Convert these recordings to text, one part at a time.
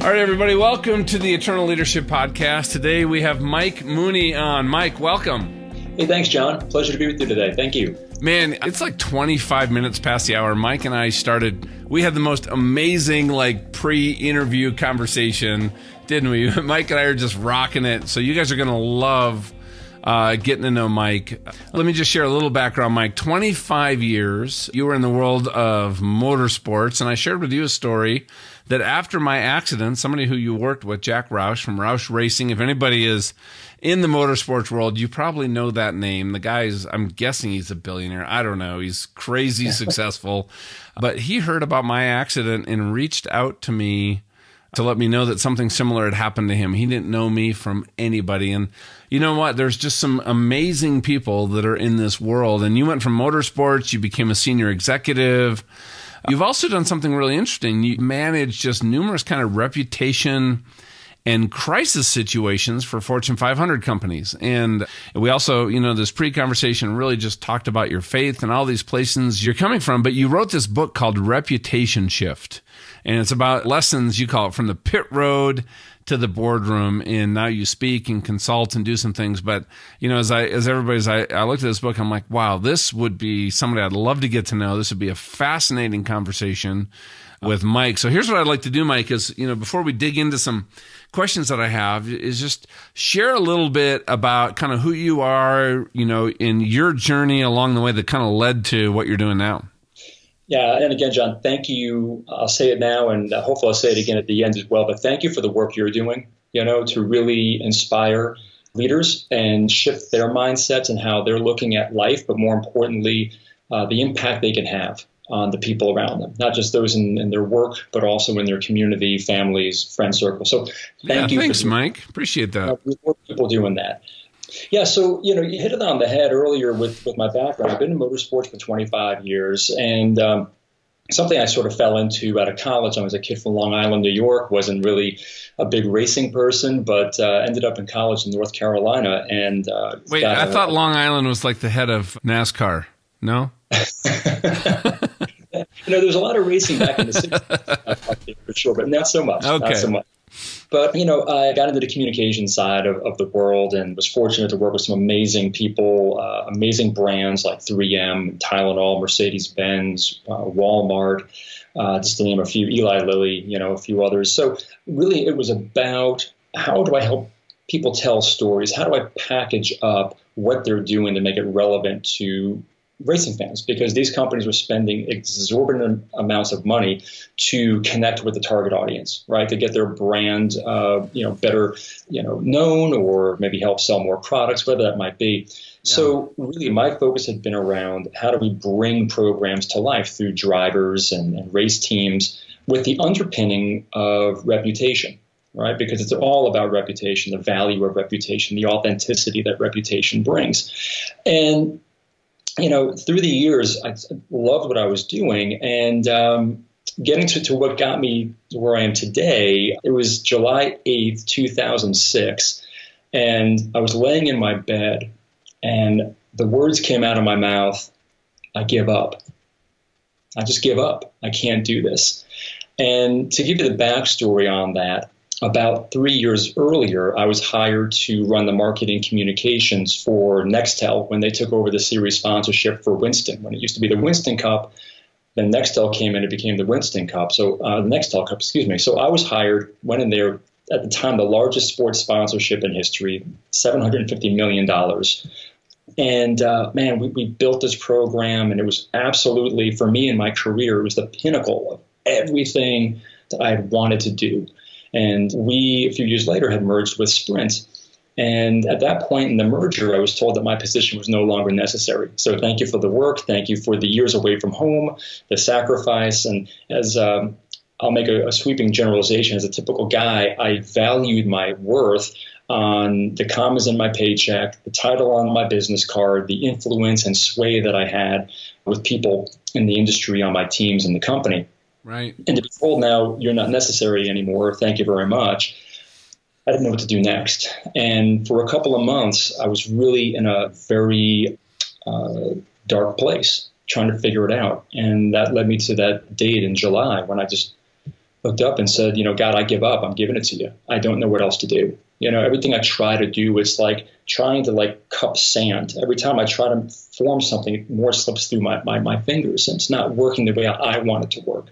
All right, everybody, welcome to the Eternal Leadership Podcast. Today we have Mike Mooney on. Mike, welcome. Hey, thanks, John. Pleasure to be with you today. Thank you. Man, it's like 25 minutes past the hour. Mike and I we had the most amazing pre-interview conversation, didn't we? Mike and I are just rocking it. So you guys are going to love getting to know Mike. Let me just share a little background, Mike. 25 years, you were in the world of motorsports, and I shared with you a story that after my accident, somebody who you worked with, Jack Roush from Roush Racing, if anybody is in the motorsports world, you probably know that name. The guy is, I'm guessing he's a billionaire. I don't know. He's crazy successful. But he heard about my accident and reached out to me to let me know that something similar had happened to him. He didn't know me from anybody. And you know what? There's just some amazing people that are in this world. And you went from motorsports, you became a senior executive. You've also done something really interesting. You manage just numerous kind of reputation and crisis situations for Fortune 500 companies. And we also, you know, this pre-conversation really just talked about your faith and all these places you're coming from. But you wrote this book called Reputation Shift. And it's about lessons, you call it, from the pit road to the boardroom. And now you speak and consult and do some things. But, you know, as I looked at this book, I'm like, wow, this would be somebody I'd love to get to know. This would be a fascinating conversation with Mike. So here's what I'd like to do, Mike, is, you know, before we dig into some questions that I have, is just share a little bit about kind of who you are, you know, in your journey along the way that kind of led to what you're doing now. Yeah. And again, John, thank you. I'll say it now, and hopefully I'll say it again at the end as well, but thank you for the work you're doing, you know, to really inspire leaders and shift their mindsets and how they're looking at life, but more importantly, the impact they can have on the people around them, not just those in their work, but also in their community, families, friend circle. So thank you. Thanks, Mike. Appreciate that. People doing that. Yeah. So, you know, you hit it on the head earlier with my background. I've been in motorsports for 25 years, and something I sort of fell into out of college. I was a kid from Long Island, New York, wasn't really a big racing person, but ended up in college in North Carolina. And wait, I thought Long Island was like the head of NASCAR. No? You know, there's a lot of racing back in the 60s, for sure, but not so much. Okay. Not so much. But, you know, I got into the communication side of the world and was fortunate to work with some amazing people, amazing brands like 3M, Tylenol, Mercedes-Benz, Walmart, just to name a few, Eli Lilly, you know, a few others. So really it was about, how do I help people tell stories? How do I package up what they're doing to make it relevant to racing fans, because these companies were spending exorbitant amounts of money to connect with the target audience, right? To get their brand, you know, better, you know, known, or maybe help sell more products, whatever that might be. Yeah. So really my focus had been around how do we bring programs to life through drivers and race teams with the underpinning of reputation, right? Because it's all about reputation, the value of reputation, the authenticity that reputation brings. And you know, through the years, I loved what I was doing, and getting to what got me to where I am today, it was July 8th, 2006, and I was laying in my bed, and the words came out of my mouth, I give up. I just give up. I can't do this. And to give you the backstory on that, about 3 years earlier, I was hired to run the marketing communications for Nextel when they took over the series sponsorship for Winston. When it used to be the Winston Cup, then Nextel came in and became the Winston Cup. So Nextel Cup, excuse me. So I was hired, went in there, at the time, the largest sports sponsorship in history, $750 million. And man, we built this program, and it was absolutely, for me and my career, it was the pinnacle of everything that I had wanted to do. And we, a few years later, had merged with Sprint. And at that point in the merger, I was told that my position was no longer necessary. So thank you for the work. Thank you for the years away from home, the sacrifice. And as I'll make a sweeping generalization, as a typical guy, I valued my worth on the commas in my paycheck, the title on my business card, the influence and sway that I had with people in the industry, on my teams, and the company. Right. And to be told now, you're not necessary anymore. Thank you very much. I didn't know what to do next. And for a couple of months, I was really in a very dark place, trying to figure it out. And that led me to that date in July when I just looked up and said, you know, God, I give up. I'm giving it to you. I don't know what else to do. You know, everything I try to do is like trying to like cup sand. Every time I try to form something, more slips through my fingers, and it's not working the way I want it to work.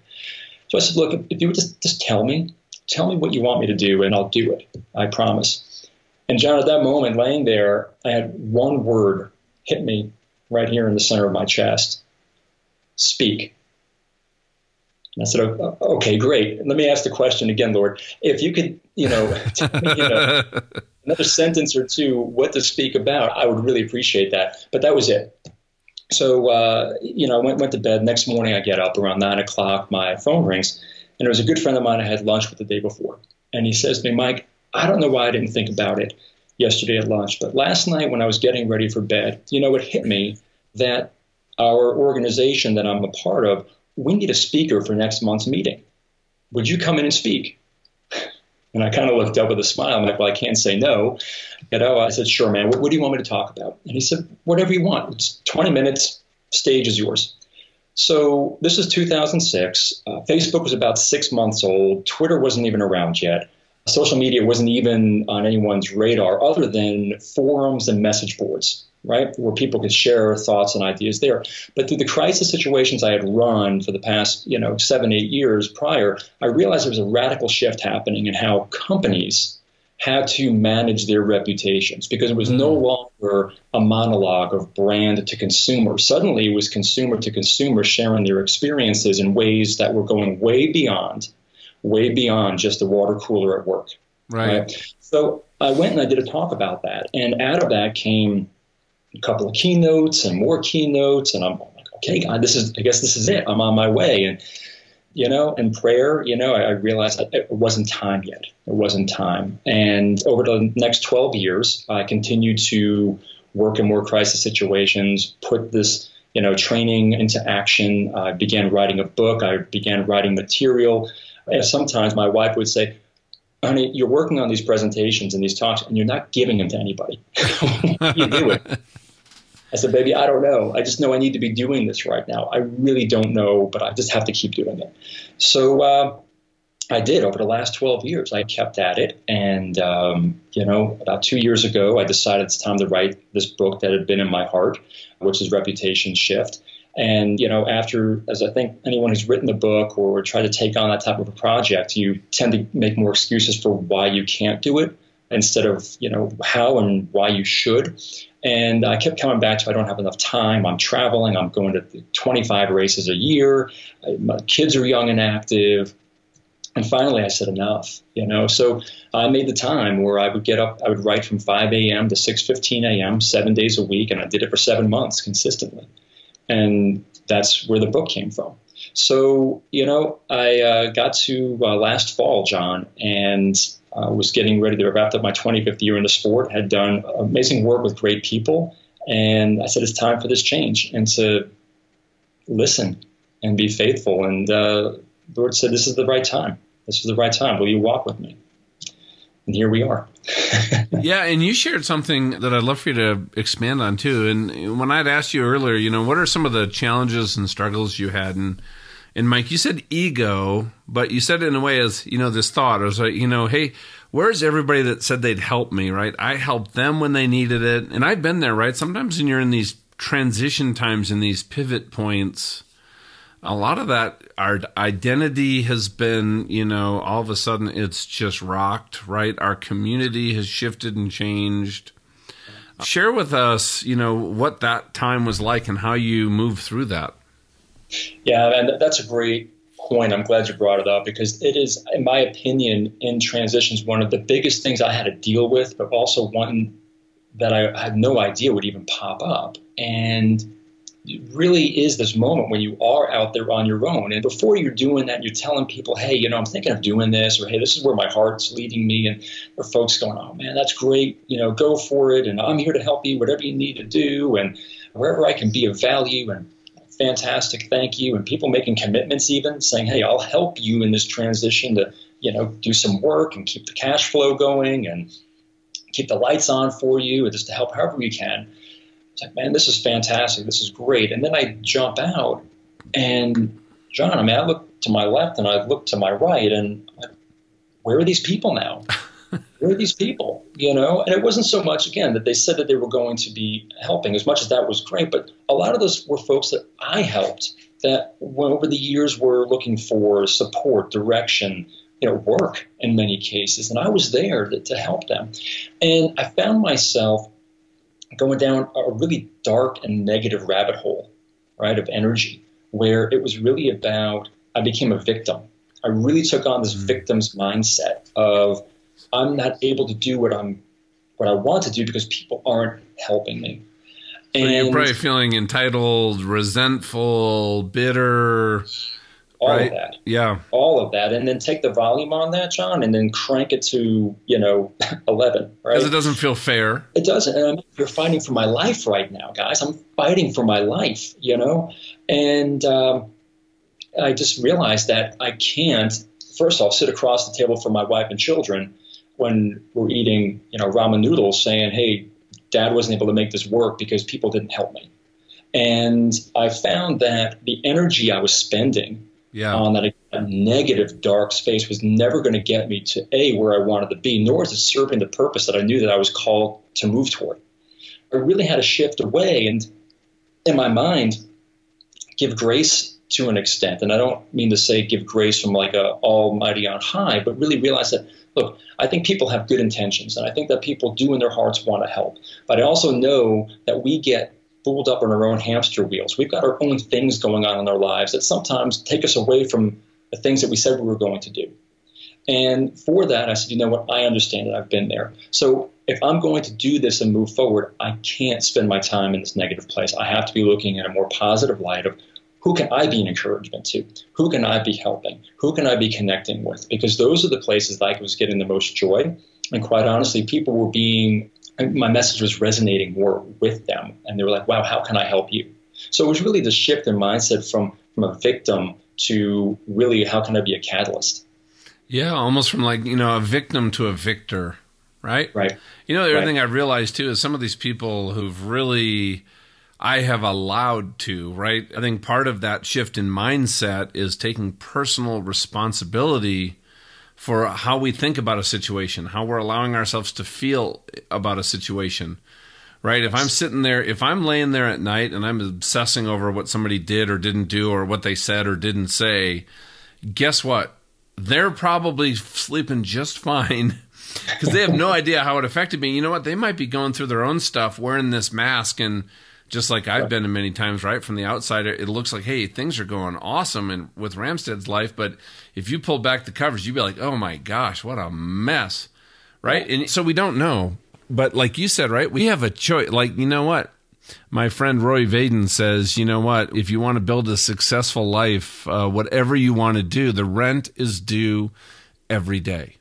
So I said, look, if you would just tell me what you want me to do, and I'll do it. I promise. And John, at that moment, laying there, I had one word hit me right here in the center of my chest. Speak. And I said, oh, okay, great. Let me ask the question again, Lord. If you could, you know, tell me, you know, another sentence or two what to speak about, I would really appreciate that. But that was it. So, you know, I went to bed. Next morning, I get up around 9 o'clock. My phone rings. And there was a good friend of mine I had lunch with the day before. And he says to me, Mike, I don't know why I didn't think about it yesterday at lunch, but last night when I was getting ready for bed, you know, it hit me that our organization that I'm a part of, we need a speaker for next month's meeting. Would you come in and speak? And I kind of looked up with a smile. I'm like, well, I can't say no. You know, I said, sure, man. What do you want me to talk about? And he said, whatever you want. It's 20 minutes. Stage is yours. So this is 2006. Facebook was about 6 months old. Twitter wasn't even around yet. Social media wasn't even on anyone's radar other than forums and message boards, right, where people could share thoughts and ideas there. But through the crisis situations I had run for the past, you know, 7-8 years prior, I realized there was a radical shift happening in how companies had to manage their reputations, because it was no longer a monologue of brand to consumer. Suddenly it was consumer to consumer sharing their experiences in ways that were going way beyond just the water cooler at work. Right. So I went and I did a talk about that. And out of that came a couple of keynotes and more keynotes. And I'm like, okay, God, I guess this is it. I'm on my way. And, you know, in prayer, you know, I realized it wasn't time yet. It wasn't time. And over the next 12 years, I continued to work in more crisis situations, put this, you know, training into action. I began writing a book. I began writing material. And sometimes my wife would say, honey, you're working on these presentations and these talks, and you're not giving them to anybody. What are you doing? I said, baby, I don't know. I just know I need to be doing this right now. I really don't know, but I just have to keep doing it. So I did. Over the last 12 years, I kept at it. And, you know, about 2 years ago, I decided it's time to write this book that had been in my heart, which is Reputation Shift. And, you know, after, as I think anyone who's written a book or tried to take on that type of a project, you tend to make more excuses for why you can't do it instead of, you know, how and why you should. And I kept coming back to, I don't have enough time. I'm traveling. I'm going to 25 races a year. My kids are young and active. And finally, I said enough, you know. So I made the time where I would get up. I would write from 5 a.m. to 6:15 a.m., 7 days a week. And I did it for 7 months consistently. And that's where the book came from. So, you know, I got to last fall, John, and was getting ready to wrap up my 25th year in the sport, had done amazing work with great people. And I said, it's time for this change and to listen and be faithful. And the Lord said, this is the right time. This is the right time. Will you walk with me? And here we are. Yeah, and you shared something that I'd love for you to expand on too. And when I'd asked you earlier, you know, what are some of the challenges and struggles you had? And Mike, you said ego, but you said it in a way as, you know, this thought. It was like, you know, hey, where's everybody that said they'd help me, right? I helped them when they needed it. And I've been there, right? Sometimes when you're in these transition times and these pivot points, a lot of that, our identity has been, you know, all of a sudden it's just rocked, right? Our community has shifted and changed. Share with us, you know, what that time was like and how you moved through that. Yeah, and that's a great point. I'm glad you brought it up because it is, in my opinion, in transitions, one of the biggest things I had to deal with, but also one that I had no idea would even pop up. And it really is this moment when you are out there on your own. And before you're doing that, you're telling people, hey, you know, I'm thinking of doing this, or hey, this is where my heart's leading me. And there are folks going, oh, man, that's great. You know, go for it. And I'm here to help you, whatever you need to do. And wherever I can be of value, and fantastic, thank you. And people making commitments even saying, hey, I'll help you in this transition to, you know, do some work and keep the cash flow going and keep the lights on for you and just to help however you can. It's like, man, this is fantastic. This is great. And then I jump out and, John, I mean, I look to my left and I've looked to my right and I'm like, where are these people now? Where are these people? You know, and it wasn't so much, again, that they said that they were going to be helping, as much as that was great, but a lot of those were folks that I helped that over the years were looking for support, direction, you know, work in many cases. And I was there to help them. And I found myself going down a really dark and negative rabbit hole, right, of energy, where it was really about, I became a victim. I really took on this victim's mindset of, I'm not able to do what I want to do because people aren't helping me. And so you're probably feeling entitled, resentful, bitter. All of that. Yeah. All of that. And then take the volume on that, John, and then crank it to, you know, 11, right? Because it doesn't feel fair. It doesn't. And you're fighting for my life right now, guys. I'm fighting for my life, you know? And I just realized that I can't, first off, sit across the table from my wife and children when we're eating, you know, ramen noodles saying, hey, Dad wasn't able to make this work because people didn't help me. And I found that the energy I was spending on that negative, dark space was never going to get me to, A, where I wanted to be, nor is it serving the purpose that I knew that I was called to move toward. I really had to shift away and, in my mind, give grace to an extent. And I don't mean to say give grace from like a almighty on high, but really realize that, look, I think people have good intentions. And I think that people do in their hearts want to help. But I also know that we get fooled up on our own hamster wheels. We've got our own things going on in our lives that sometimes take us away from the things that we said we were going to do. And for that, I said, you know what? I understand that I've been there. So if I'm going to do this and move forward, I can't spend my time in this negative place. I have to be looking at a more positive light of, who can I be an encouragement to? Who can I be helping? Who can I be connecting with? Because those are the places that I was getting the most joy. And quite honestly, people were being, my message was resonating more with them. And they were like, wow, how can I help you? So it was really the shift in mindset from a victim to really, how can I be a catalyst? Yeah, almost from like, you know, a victim to a victor, right? Right. You know, the other thing I realized too is some of these people who've really, I have allowed to, right? I think part of that shift in mindset is taking personal responsibility for how we think about a situation, how we're allowing ourselves to feel about a situation, right? If I'm sitting there, if I'm laying there at night and I'm obsessing over what somebody did or didn't do or what they said or didn't say, guess what? They're probably sleeping just fine because they have no idea how it affected me. You know what? They might be going through their own stuff, wearing this mask and just like I've been to many times, right? From the outside, it looks like, hey, things are going awesome and with Ramsted's life. But if you pull back the covers, you'd be like, oh my gosh, what a mess, right? And so we don't know. But like you said, right, we have a choice. Like, you know what? My friend Roy Vaden says, you know what? If you want to build a successful life, whatever you want to do, the rent is due every day,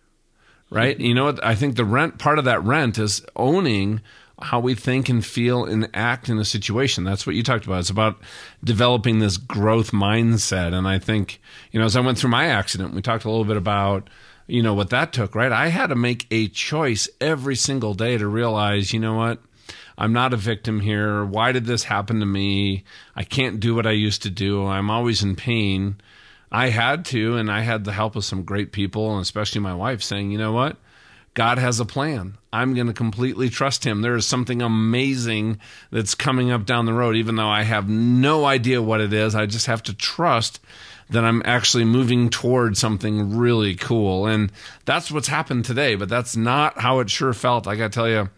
right? You know what? I think the rent, part of that rent is owning how we think and feel and act in a situation. That's what you talked about. It's about developing this growth mindset. And I think, you know, as I went through my accident, we talked a little bit about, you know, what that took, right? I had to make a choice every single day to realize, you know what? I'm not a victim here. Why did this happen to me? I can't do what I used to do. I'm always in pain. I had to, and I had the help of some great people, and especially my wife saying, you know what? God has a plan. I'm going to completely trust him. There is something amazing that's coming up down the road, even though I have no idea what it is. I just have to trust that I'm actually moving toward something really cool. And that's what's happened today, but that's not how it sure felt, I got to tell you,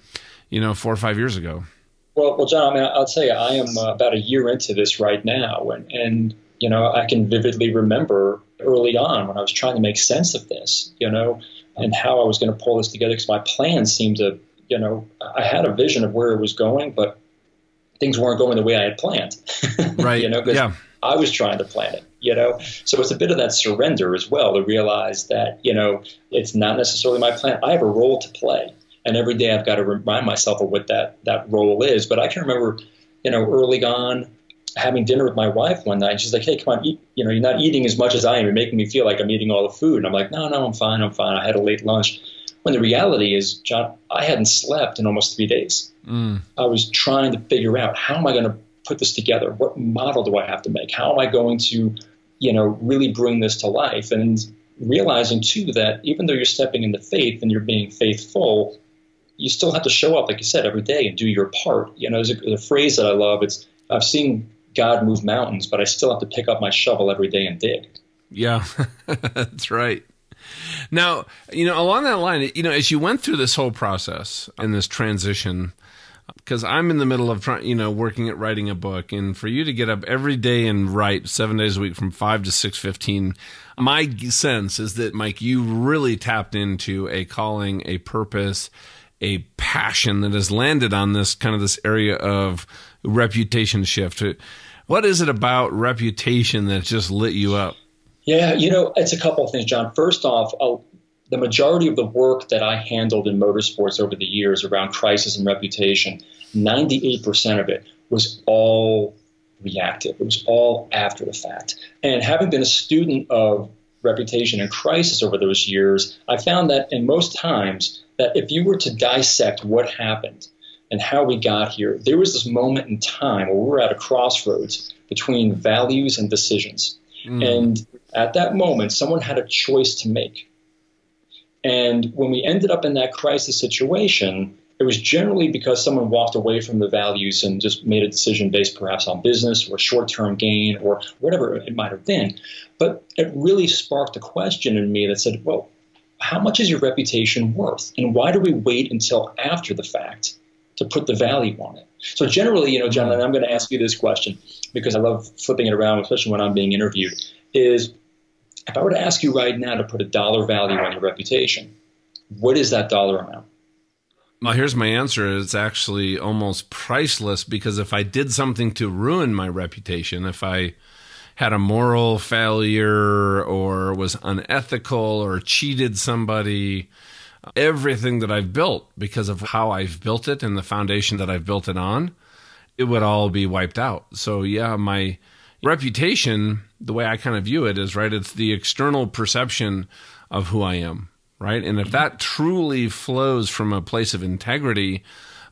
you know, 4 or 5 years ago. Well, John, I mean, I'll tell you, I am about a year into this right now. And you know, I can vividly remember early on when I was trying to make sense of this, you know, and how I was going to pull this together because my plan seemed to, you know, I had a vision of where it was going, but things weren't going the way I had planned, right? You know, because I was trying to plan it, you know? So it's a bit of that surrender as well to realize that, you know, it's not necessarily my plan. I have a role to play, and every day I've got to remind myself of what that role is. But I can remember, you know, early on, having dinner with my wife one night, she's like, hey, come on, eat. You know, you're not eating as much as I am. You're making me feel like I'm eating all the food. And I'm like, no, I'm fine. I had a late lunch. When the reality is, John, I hadn't slept in almost 3 days. I was trying to figure out, how am I going to put this together? What model do I have to make? How am I going to you know, really bring this to life. And realizing too that even though you're stepping into faith and you're being faithful, you still have to show up, like you said, every day and do your part. You know, there's a phrase that I love. It's, I've seen God move mountains, but I still have to pick up my shovel every day and dig. Yeah, that's right. Now, you know, along that line, you know, as you went through this whole process and this transition, because I'm in the middle of trying, you know, working at writing a book, and for you to get up every day and write 7 days a week from 5 to 6:15, my sense is that, Mike, you really tapped into a calling, a purpose, a passion that has landed on this kind of this area of reputation shift. What is it about reputation that just lit you up? Yeah, you know, it's a couple of things, John. First off, the majority of the work that I handled in motorsports over the years around crisis and reputation, 98% of it was all reactive. It was all after the fact. And having been a student of reputation and crisis over those years, I found that in most times that if you were to dissect what happened and how we got here, there was this moment in time where we were at a crossroads between values and decisions. And at that moment, someone had a choice to make. And when we ended up in that crisis situation, it was generally because someone walked away from the values and just made a decision based perhaps on business or short-term gain or whatever it might have been. But it really sparked a question in me that said, well, how much is your reputation worth? And why do we wait until after the fact to put the value on it? So generally, you know, John, and I'm going to ask you this question because I love flipping it around, especially when I'm being interviewed, is if I were to ask you right now to put a dollar value on your reputation, what is that dollar amount? Well, here's my answer. It's actually almost priceless, because if I did something to ruin my reputation, if I had a moral failure or was unethical or cheated somebody, everything that I've built, because of how I've built it and the foundation that I've built it on, it would all be wiped out. So yeah, my reputation, the way I kind of view it is, right, it's the external perception of who I am, right? And if that truly flows from a place of integrity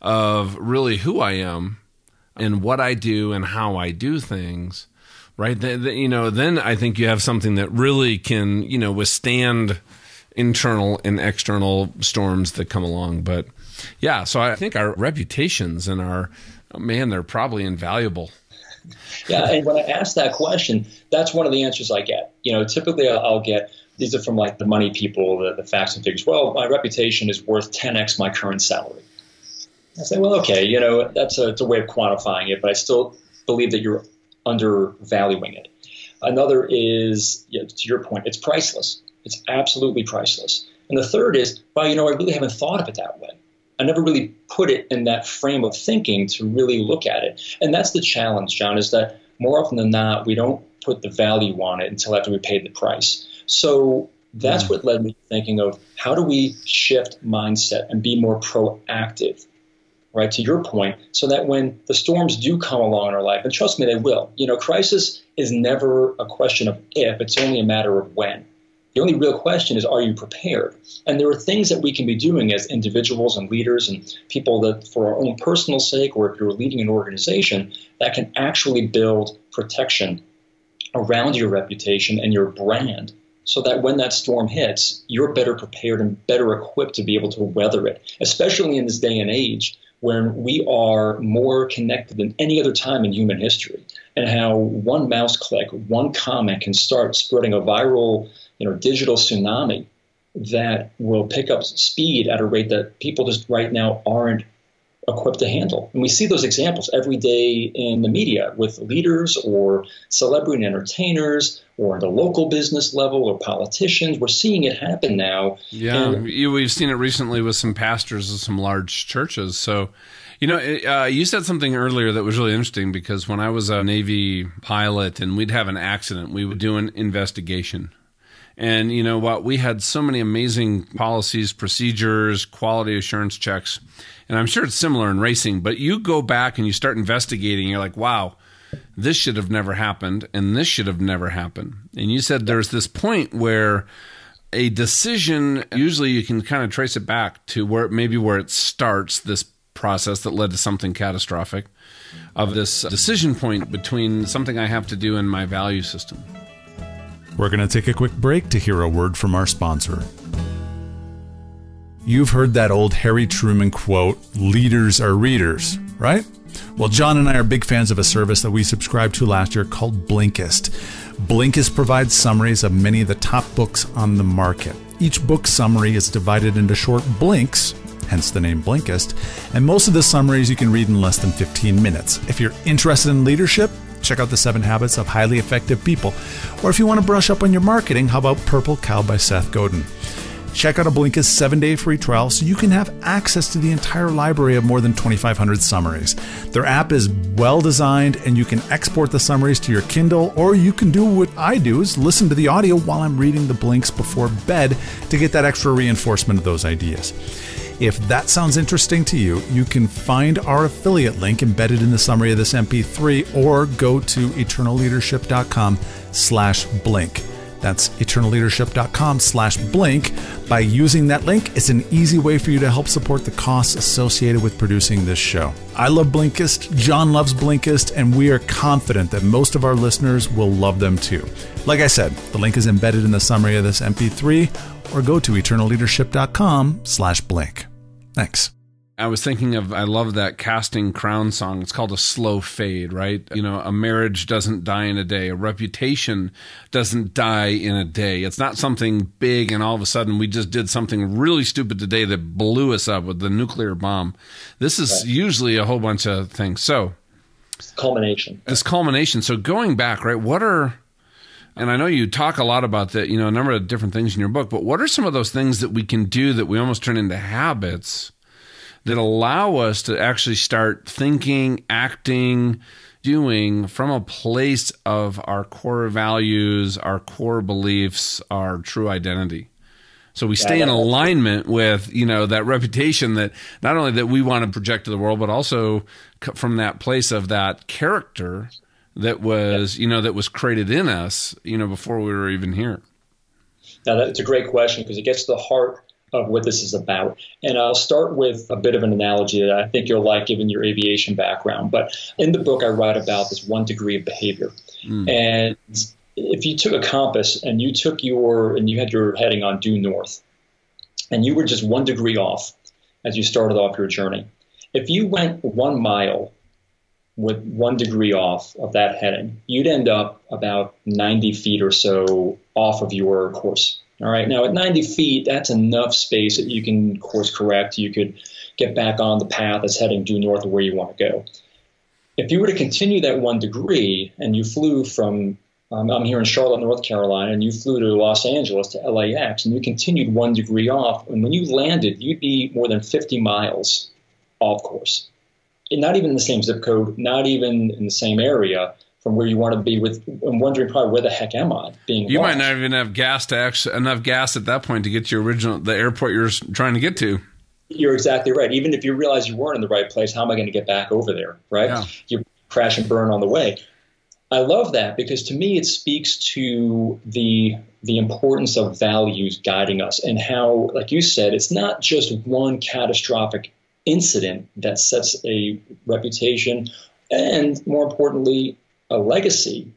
of really who I am and what I do and how I do things, right, you know, then I think you have something that really can, you know, withstand internal and external storms that come along. But yeah, so I think our reputations and our, oh man, they're probably invaluable. Yeah. And when I ask that question, that's one of the answers I get. You know, typically I'll get, these are from like the money people, the facts and figures. Well, my reputation is worth 10x my current salary. I say, well, okay, you know, that's it's a way of quantifying it, but I still believe that you're undervaluing it. Another is, you know, to your point, it's priceless. It's absolutely priceless. And the third is, well, you know, I really haven't thought of it that way. I never really put it in that frame of thinking to really look at it. And that's the challenge, John, is that more often than not, we don't put the value on it until after we pay the price. So that's what led me to thinking of how do we shift mindset and be more proactive, right, to your point, so that when the storms do come along in our life, and trust me, they will, you know, crisis is never a question of if, it's only a matter of when. The only real question is, are you prepared? And there are things that we can be doing as individuals and leaders and people that for our own personal sake, or if you're leading an organization, that can actually build protection around your reputation and your brand so that when that storm hits, you're better prepared and better equipped to be able to weather it, especially in this day and age when we are more connected than any other time in human history, and how one mouse click, one comment can start spreading a viral, you know, digital tsunami that will pick up speed at a rate that people just right now aren't equipped to handle. And we see those examples every day in the media with leaders or celebrity and entertainers or the local business level or politicians. We're seeing it happen now. Yeah, we've seen it recently with some pastors of some large churches. So, you know, you said something earlier that was really interesting, because when I was a Navy pilot and we'd have an accident, we would do an investigation. And, you know, what we had so many amazing policies, procedures, quality assurance checks, and I'm sure it's similar in racing, but you go back and you start investigating, you're like, wow, this should have never happened, and this should have never happened. And you said there's this point where a decision, usually you can kind of trace it back to where it starts, this process that led to something catastrophic, of this decision point between something I have to do and my value system. We're going to take a quick break to hear a word from our sponsor. You've heard that old Harry Truman quote, "Leaders are readers," right? Well, John and I are big fans of a service that we subscribed to last year called Blinkist. Blinkist provides summaries of many of the top books on the market. Each book summary is divided into short blinks, hence the name Blinkist, and most of the summaries you can read in less than 15 minutes. If you're interested in leadership, check out The 7 Habits of Highly Effective People. Or if you want to brush up on your marketing, how about Purple Cow by Seth Godin? Check out a Blinkist 7-day free trial so you can have access to the entire library of more than 2,500 summaries. Their app is well designed and you can export the summaries to your Kindle, or you can do what I do, is listen to the audio while I'm reading the blinks before bed to get that extra reinforcement of those ideas. If that sounds interesting to you, you can find our affiliate link embedded in the summary of this MP3 or go to eternalleadership.com/blink. That's eternalleadership.com/blink. By using that link, it's an easy way for you to help support the costs associated with producing this show. I love Blinkist, John loves Blinkist, and we are confident that most of our listeners will love them too. Like I said, the link is embedded in the summary of this MP3, or go to eternalleadership.com/blink. Thanks. I was thinking of, I love that Casting Crowns song. It's called A Slow Fade, right? You know, a marriage doesn't die in a day. A reputation doesn't die in a day. It's not something big and all of a sudden we just did something really stupid today that blew us up with the nuclear bomb. This is usually a whole bunch of things. So it's culmination. It's culmination. So going back, right, what are... And I know you talk a lot about that, you know, a number of different things in your book, but what are some of those things that we can do that we almost turn into habits that allow us to actually start thinking, acting, doing from a place of our core values, our core beliefs, our true identity? So we stay in alignment with, you know, that reputation that not only that we want to project to the world, but also from that place of that character that was, you know, that was created in us, you know, before we were even here. Now, that's a great question because it gets to the heart of what this is about. And I'll start with a bit of an analogy that I think you'll like given your aviation background. But in the book, I write about this 1 degree of behavior. And if you took a compass and you took your, and you had your heading on due north, and you were just 1 degree off as you started off your journey, if you went 1 mile with 1 degree off of that heading, you'd end up about 90 feet or so off of your course. All right. Now, at 90 feet, that's enough space that you can course correct. You could get back on the path that's heading due north of where you want to go. If you were to continue that 1 degree and you flew from, I'm here in Charlotte, North Carolina, and you flew to Los Angeles to LAX, and you continued 1 degree off, and when you landed, you'd be more than 50 miles off course. And not even in the same zip code, not even in the same area from where you want to be with, I'm wondering probably where the heck am I being You lost. Might not even have gas to actually, enough gas at that point to get to your original, the airport you're trying to get to. You're exactly right. Even if you realize you weren't in the right place, how am I going to get back over there, right? Yeah. You crash and burn on the way. I love that because to me it speaks to the importance of values guiding us and how, like you said, it's not just one catastrophic incident that sets a reputation and, more importantly, a legacy,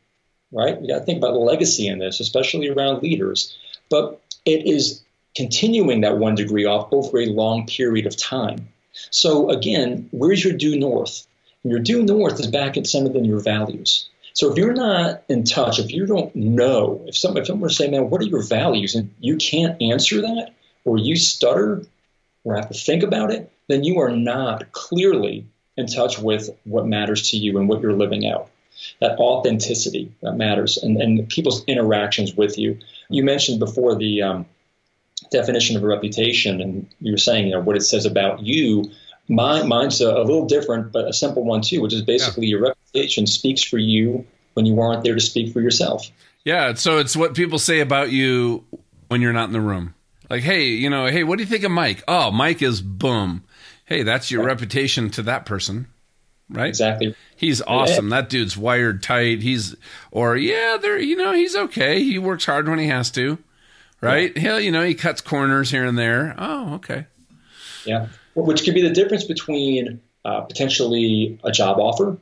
right? We got to think about the legacy in this, especially around leaders. But it is continuing that 1 degree off over a long period of time. So again, where's your due north? And your due north is back at some of your values. So if you're not in touch, if you don't know, if someone were to say, man, what are your values? And you can't answer that, or you stutter, or have to think about it, then you are not clearly in touch with what matters to you and what you're living out. That authenticity that matters and people's interactions with you. You mentioned before the definition of a reputation, and you were saying, you know, what it says about you. Mine's a little different, but a simple one too, which is basically your reputation speaks for you when you aren't there to speak for yourself. Yeah, so it's what people say about you when you're not in the room. Like, hey, you know, hey, what do you think of Mike? Oh, Mike is boom. Hey, that's your reputation to that person. Right? Exactly. He's awesome. That dude's wired tight. He's okay. He works hard when he has to, right? Yeah. He cuts corners here and there. Oh, okay. Yeah. Well, which could be the difference between potentially a job offer,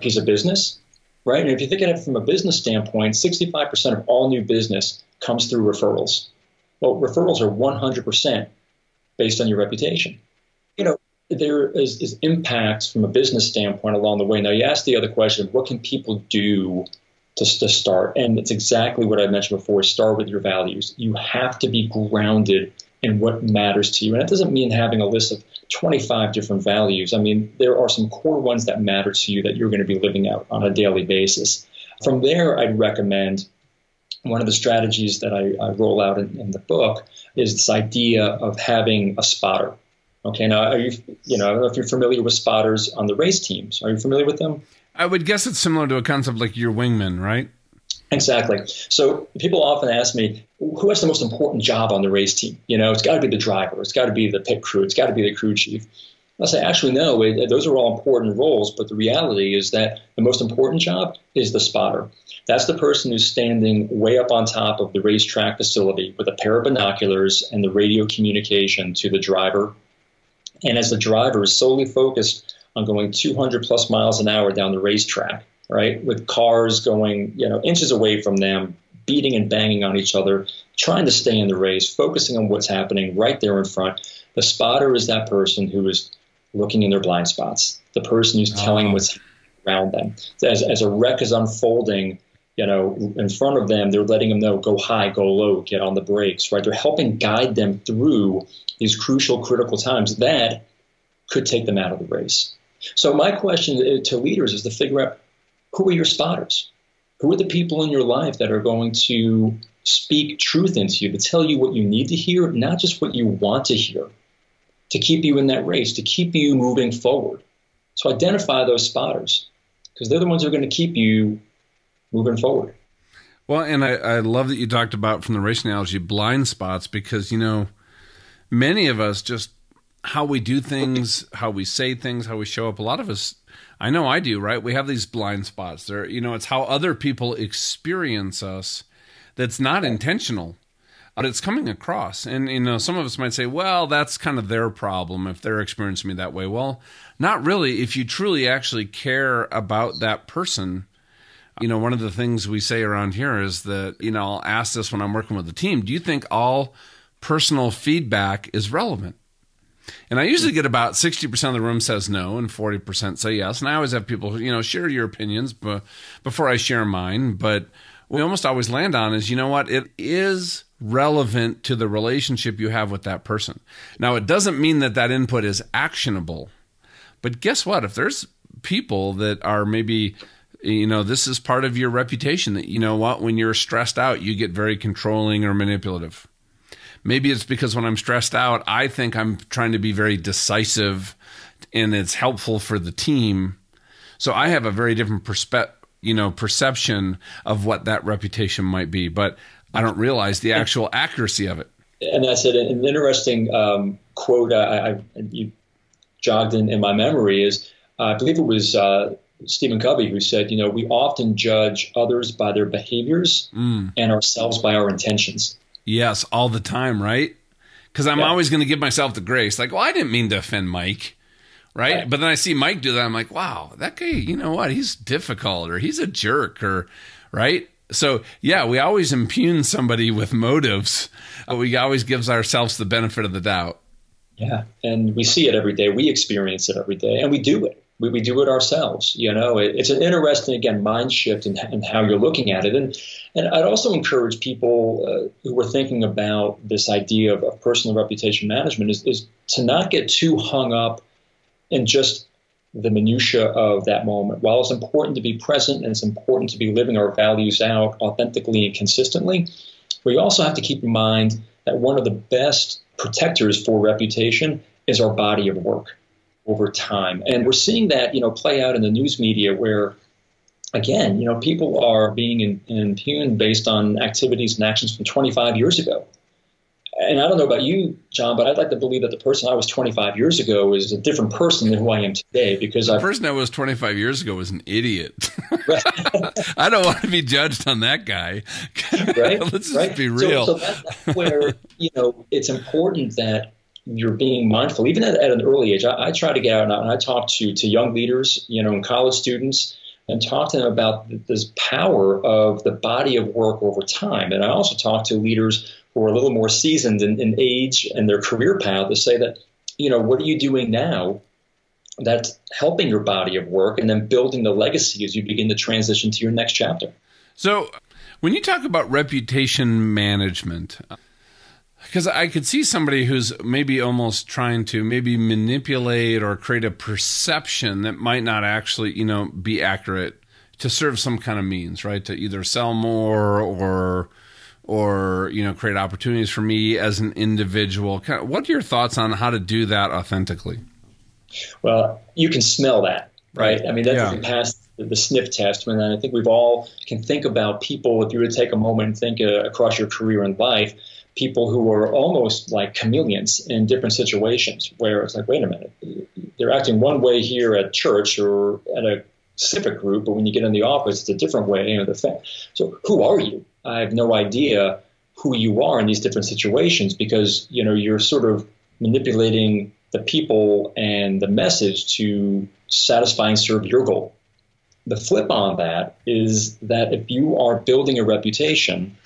piece of business, right? And if you think of it from a business standpoint, 65% of all new business comes through referrals. Well, referrals are 100% based on your reputation. You know, there is impacts from a business standpoint along the way. Now, you asked the other question, what can people do to start? And it's exactly what I mentioned before. Start with your values. You have to be grounded in what matters to you. And that doesn't mean having a list of 25 different values. I mean, there are some core ones that matter to you that you're going to be living out on a daily basis. From there, I'd recommend one of the strategies that I roll out in the book is this idea of having a spotter. Okay, now, I don't know if you're familiar with spotters on the race teams. Are you familiar with them? I would guess it's similar to a concept like your wingman, right? Exactly. So people often ask me, who has the most important job on the race team? You know, it's got to be the driver. It's got to be the pit crew. It's got to be the crew chief. I say, actually, no, those are all important roles. But the reality is that the most important job is the spotter. That's the person who's standing way up on top of the racetrack facility with a pair of binoculars and the radio communication to the driver. And as the driver is solely focused on going 200 plus miles an hour down the racetrack, right, with cars going, you know, inches away from them, beating and banging on each other, trying to stay in the race, focusing on what's happening right there in front. The spotter is that person who is looking in their blind spots, the person who's telling what's happening around them. As a wreck is unfolding, you know, in front of them, they're letting them know, go high, go low, get on the brakes, right? They're helping guide them through these crucial, critical times that could take them out of the race. So my question to leaders is to figure out, who are your spotters? Who are the people in your life that are going to speak truth into you, to tell you what you need to hear, not just what you want to hear, to keep you in that race, to keep you moving forward? So identify those spotters, because they're the ones who are going to keep you moving forward. Well, and I love that you talked about, from the race analogy, blind spots, because, you know, many of us, just how we do things, how we say things, how we show up, a lot of us, I know I do, right? We have these blind spots. They're, you know, it's how other people experience us that's not intentional, but it's coming across. And, you know, some of us might say, well, that's kind of their problem if they're experiencing me that way. Well, not really. If you truly actually care about that person, you know, one of the things we say around here is that, you know, I'll ask this when I'm working with the team, do you think all personal feedback is relevant? And I usually get about 60% of the room says no and 40% say yes. And I always have people, you know, share your opinions before I share mine. But we almost always land on is, you know what, it is relevant to the relationship you have with that person. Now, it doesn't mean that that input is actionable. But guess what? If there's people that are maybe, you know, this is part of your reputation that, you know what, when you're stressed out, you get very controlling or manipulative. Maybe it's because when I'm stressed out, I think I'm trying to be very decisive and it's helpful for the team. So I have a very different perception of what that reputation might be, but I don't realize the actual accuracy of it. And that's it. An interesting quote you jogged in my memory is, I believe it was Stephen Covey who said, you know, we often judge others by their behaviors and ourselves by our intentions. Yes, all the time, right? Because I'm always going to give myself the grace. Like, well, I didn't mean to offend Mike, right? But then I see Mike do that. I'm like, wow, that guy, you know what? He's difficult, or he's a jerk, or right? So, yeah, we always impugn somebody with motives. We always give ourselves the benefit of the doubt. Yeah, and we see it every day. We experience it every day, and we do it. We do it ourselves. You know, it's an interesting, again, mind shift in how you're looking at it. And I'd also encourage people who are thinking about this idea of personal reputation management is to not get too hung up in just the minutia of that moment. While it's important to be present and it's important to be living our values out authentically and consistently, we also have to keep in mind that one of the best protectors for reputation is our body of work over time. And we're seeing that, you know, play out in the news media where, again, you know, people are being impugned based on activities and actions from 25 years ago. And I don't know about you, John, but I'd like to believe that the person I was 25 years ago is a different person than who I am today, because the person I was 25 years ago was an idiot. Right. I don't want to be judged on that guy. Right? Let's just be real. So that's where, you know, it's important that you're being mindful, even at an early age. I try to get out and I talk to young leaders, you know, and college students and talk to them about this power of the body of work over time. And I also talk to leaders who are a little more seasoned in age and their career path to say that, you know, what are you doing now that's helping your body of work and then building the legacy as you begin to transition to your next chapter? So when you talk about reputation management, because I could see somebody who's maybe almost trying to maybe manipulate or create a perception that might not actually, you know, be accurate to serve some kind of means, right? To either sell more or you know, create opportunities for me as an individual. What are your thoughts on how to do that authentically? Well, you can smell that, right? I mean, that doesn't pass the sniff test. And I think we've all can think about people, if you were to take a moment and think across your career and life, people who are almost like chameleons in different situations where it's like, wait a minute, they're acting one way here at church or at a civic group, but when you get in the office, it's a different way. You know, so who are you? I have no idea who you are in these different situations because, you know, you're sort of manipulating the people and the message to satisfy and serve your goal. The flip on that is that if you are building a reputation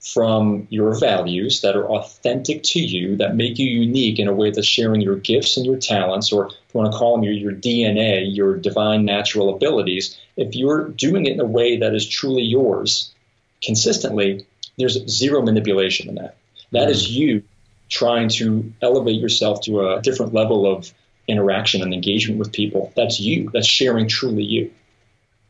from your values that are authentic to you, that make you unique in a way that's sharing your gifts and your talents, or if you want to call them your DNA, your divine natural abilities, if you're doing it in a way that is truly yours consistently, there's zero manipulation in that. That is you trying to elevate yourself to a different level of interaction and engagement with people. That's you. That's sharing truly you.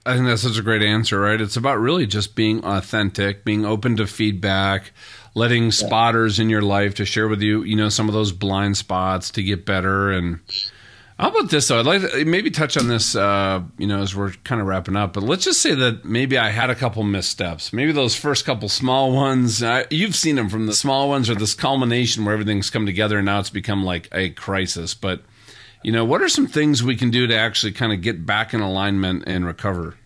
I think that's such a great answer, right? It's about really just being authentic, being open to feedback, letting spotters in your life to share with you, you know, some of those blind spots to get better. And how about this, though? I'd like to maybe touch on this, you know, as we're kind of wrapping up. But let's just say that maybe I had a couple missteps. Maybe those first couple small ones, you've seen them from the small ones or this culmination where everything's come together and now it's become like a crisis. But you know, what are some things we can do to actually kind of get back in alignment and recover?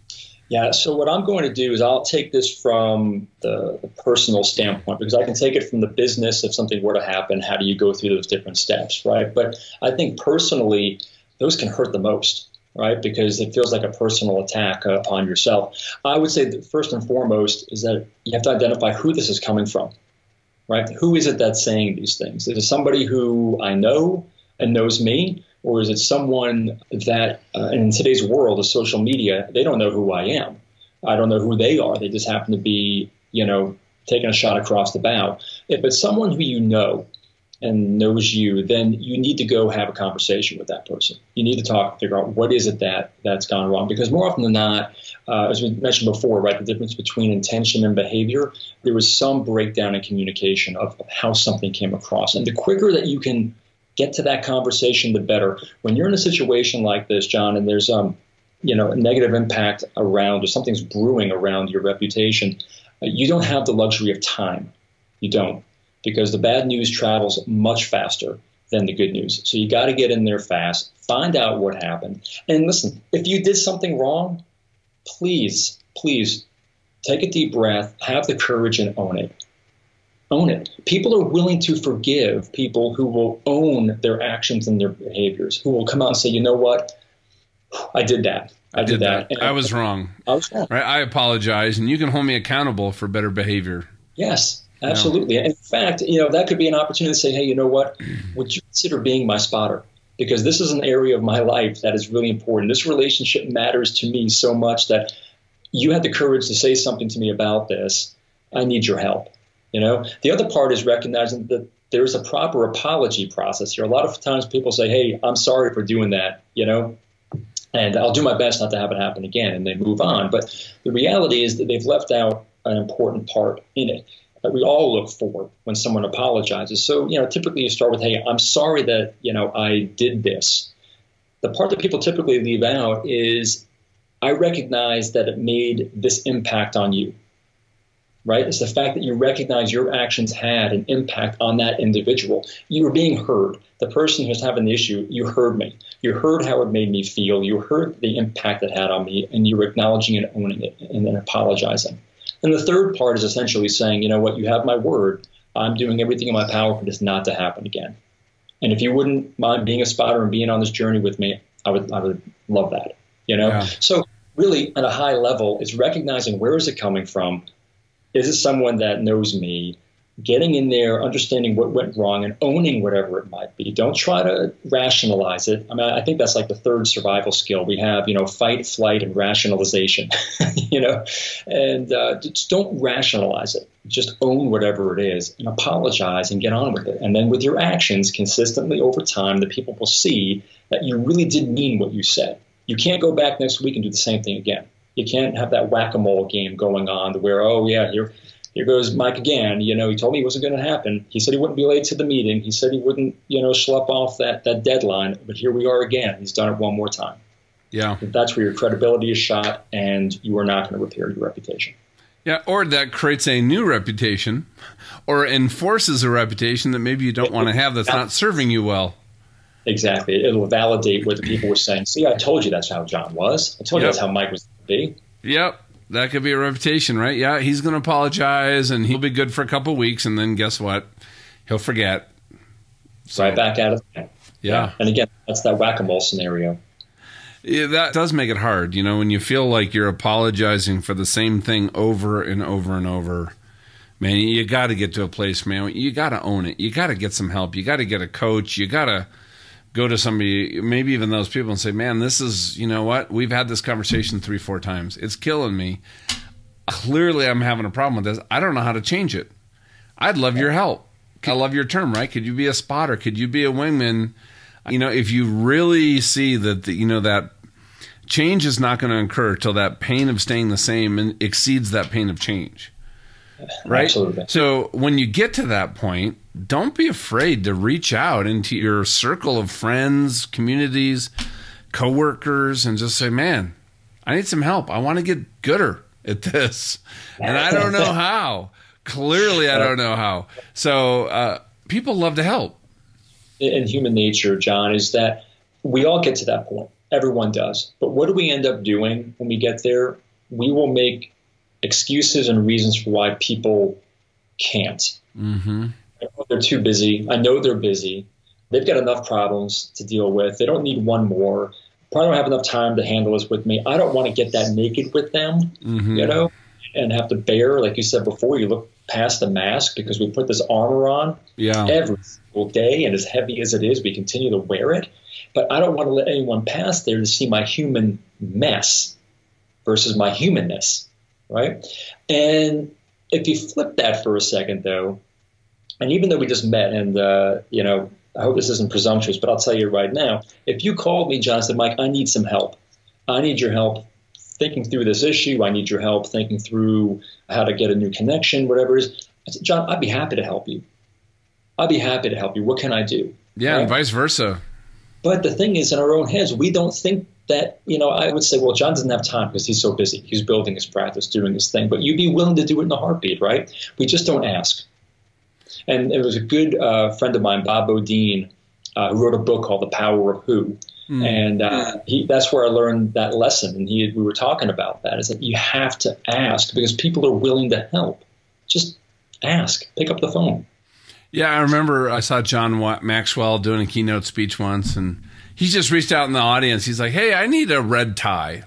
Yeah, so what I'm going to do is I'll take this from the personal standpoint because I can take it from the business if something were to happen, how do you go through those different steps, right? But I think personally, those can hurt the most, right? Because it feels like a personal attack upon yourself. I would say that first and foremost is that you have to identify who this is coming from, right? Who is it that's saying these things? Is it somebody who I know and knows me? Or is it someone that in today's world of social media, they don't know who I am. I don't know who they are. They just happen to be, you know, taking a shot across the bow. If it's someone who you know and knows you, then you need to go have a conversation with that person. You need to talk, figure out what is it that's gone wrong. Because more often than not, as we mentioned before, right, the difference between intention and behavior, there was some breakdown in communication of how something came across. And the quicker that you can get to that conversation, the better. When you're in a situation like this, John, and there's you know, a negative impact around or something's brewing around your reputation, you don't have the luxury of time. You don't, because the bad news travels much faster than the good news. So you got to get in there fast, find out what happened. And listen, if you did something wrong, please take a deep breath, have the courage and own it. Own it. People are willing to forgive people who will own their actions and their behaviors, who will come out and say, you know what? I did that. I did that. I was wrong. Right? I apologize. And you can hold me accountable for better behavior. Yes, absolutely. No. In fact, you know, that could be an opportunity to say, hey, you know what? Would you consider being my spotter? Because this is an area of my life that is really important. This relationship matters to me so much that you had the courage to say something to me about this. I need your help. You know, the other part is recognizing that there is a proper apology process here. A lot of times people say, hey, I'm sorry for doing that, you know, and I'll do my best not to have it happen again. And they move on. But the reality is that they've left out an important part in it that we all look for when someone apologizes. So, you know, typically you start with, hey, I'm sorry that, you know, I did this. The part that people typically leave out is I recognize that it made this impact on you. Right? It's the fact that you recognize your actions had an impact on that individual. You were being heard. The person who's having the issue, you heard me. You heard how it made me feel. You heard the impact it had on me, and you're acknowledging and owning it and then apologizing. And the third part is essentially saying, you know what, you have my word. I'm doing everything in my power for this not to happen again. And if you wouldn't mind being a spotter and being on this journey with me, I would love that. You know? Yeah. So really at a high level is recognizing where is it coming from. Is it someone that knows me? Getting in there, understanding what went wrong, and owning whatever it might be. Don't try to rationalize it. I mean, I think that's like the third survival skill we have, fight, flight, and rationalization, and just don't rationalize it. Just own whatever it is and apologize and get on with it. And then with your actions consistently over time, the people will see that you really did mean what you said. You can't go back next week and do the same thing again. You can't have that whack-a-mole game going on where, oh, yeah, here goes Mike again. He told me it wasn't going to happen. He said he wouldn't be late to the meeting. He said he wouldn't, schlep off that deadline. But here we are again. He's done it one more time. Yeah. That's where your credibility is shot, and you are not going to repair your reputation. Yeah, or that creates a new reputation or enforces a reputation that maybe you don't want to have that's not serving you well. Exactly. It'll validate what the people were saying. See, I told you that's how John was. I told you that's how Mike was going to be. Yep. That could be a reputation, right? Yeah, he's going to apologize, and he'll be good for a couple of weeks, and then guess what? He'll forget. So, right back at it. Yeah. And again, that's that whack-a-mole scenario. Yeah, that does make it hard, when you feel like you're apologizing for the same thing over and over and over. Man, you got to get to a place, man. You got to own it. You got to get some help. You got to get a coach. You got to go to somebody, maybe even those people, and say, man, this is, we've had this conversation 3-4 times. It's killing me. Clearly, I'm having a problem with this. I don't know how to change it. I'd love your help. I love your term, right? Could you be a spotter? Could you be a wingman? If you really see that, that change is not going to occur till that pain of staying the same and exceeds that pain of change. Right? Absolutely. So when you get to that point, don't be afraid to reach out into your circle of friends, communities, coworkers, and just say, man, I need some help. I want to get gooder at this. And I don't know how. Clearly, I don't know how. So people love to help. In human nature, John, is that we all get to that point. Everyone does. But what do we end up doing when we get there? We will make excuses and reasons for why people can't. Mm-hmm. They're too busy. I know they're busy. They've got enough problems to deal with. They don't need one more. Probably don't have enough time to handle this with me. I don't want to get that naked with them, mm-hmm. And have to bear, like you said before, you look past the mask because we put this armor on every single day. And as heavy as it is, we continue to wear it. But I don't want to let anyone pass there to see my human mess versus my humanness, right? And if you flip that for a second, though, and even though we just met and, I hope this isn't presumptuous, but I'll tell you right now, if you called me, John, and said, Mike, I need some help. I need your help thinking through this issue. I need your help thinking through how to get a new connection, whatever it is. I said, John, I'd be happy to help you. I'd be happy to help you. What can I do? Yeah, right? And vice versa. But the thing is, in our own heads, we don't think that, I would say, well, John doesn't have time because he's so busy. He's building his practice, doing his thing. But you'd be willing to do it in a heartbeat, right? We just don't ask. And it was a good friend of mine, Bob O'Dean, who wrote a book called The Power of Who. Mm. And that's where I learned that lesson. And we were talking about that, is that you have to ask because people are willing to help. Just ask. Pick up the phone. Yeah, I remember I saw John Maxwell doing a keynote speech once, and he just reached out in the audience. He's like, hey, I need a red tie.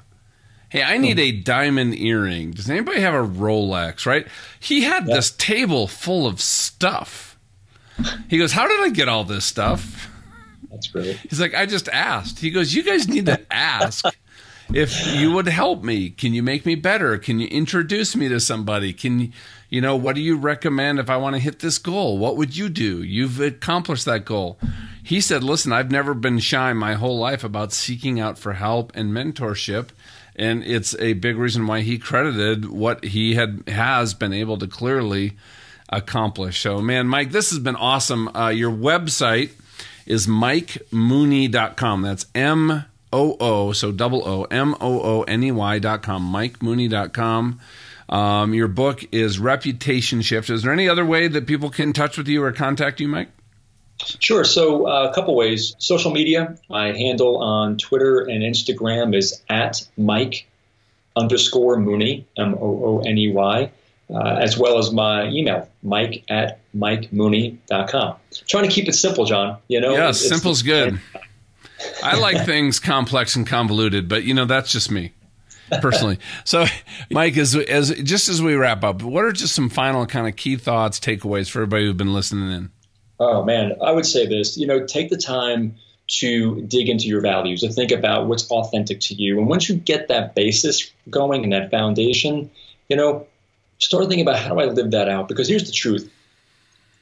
Hey, I need a diamond earring. Does anybody have a Rolex, right? He had this table full of stuff. He goes, how did I get all this stuff? That's great. He's like, I just asked. He goes, you guys need to ask if you would help me. Can you make me better? Can you introduce me to somebody? Can you, what do you recommend if I want to hit this goal? What would you do? You've accomplished that goal. He said, listen, I've never been shy my whole life about seeking out for help and mentorship. And it's a big reason why he credited what he has been able to clearly accomplish. So, man, Mike, this has been awesome. Your website is MikeMooney.com. That's M-O-O, so double O, M-O-O-N-E-Y.com, MikeMooney.com. Your book is Reputation Shift. Is there any other way that people can get in touch with you or contact you, Mike? Sure. So a couple ways. Social media, my handle on Twitter and Instagram is @Mike_Mooney, M-O-O-N-E-Y, as well as my email, Mike@MikeMooney.com. Trying to keep it simple, John. Yeah, simple's good. I like things complex and convoluted, but that's just me. personally. So, Mike, as we wrap up, what are just some final kind of key thoughts, takeaways for everybody who's been listening in? Oh, man, I would say this, take the time to dig into your values, to think about what's authentic to you. And once you get that basis going and that foundation, start thinking about, how do I live that out? Because here's the truth.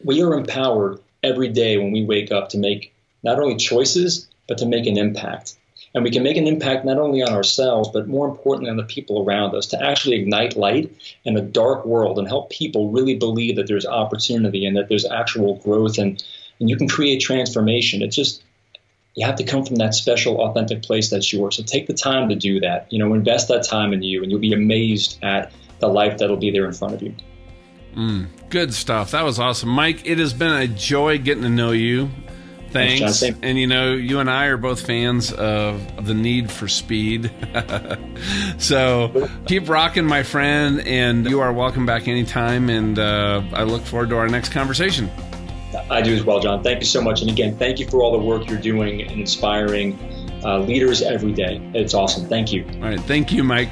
We are empowered every day when we wake up to make not only choices, but to make an impact. And we can make an impact not only on ourselves, but more importantly on the people around us, to actually ignite light in a dark world and help people really believe that there's opportunity and that there's actual growth and you can create transformation. It's just, you have to come from that special, authentic place that's yours. So take the time to do that. Invest that time in you, and you'll be amazed at the life that'll be there in front of you. Good stuff. That was awesome. Mike, it has been a joy getting to know you. Thanks. And you and I are both fans of the need for speed. So keep rocking, my friend, and you are welcome back anytime. And I look forward to our next conversation. I do as well, John. Thank you so much. And again, thank you for all the work you're doing and inspiring leaders every day. It's awesome. Thank you. All right. Thank you, Mike.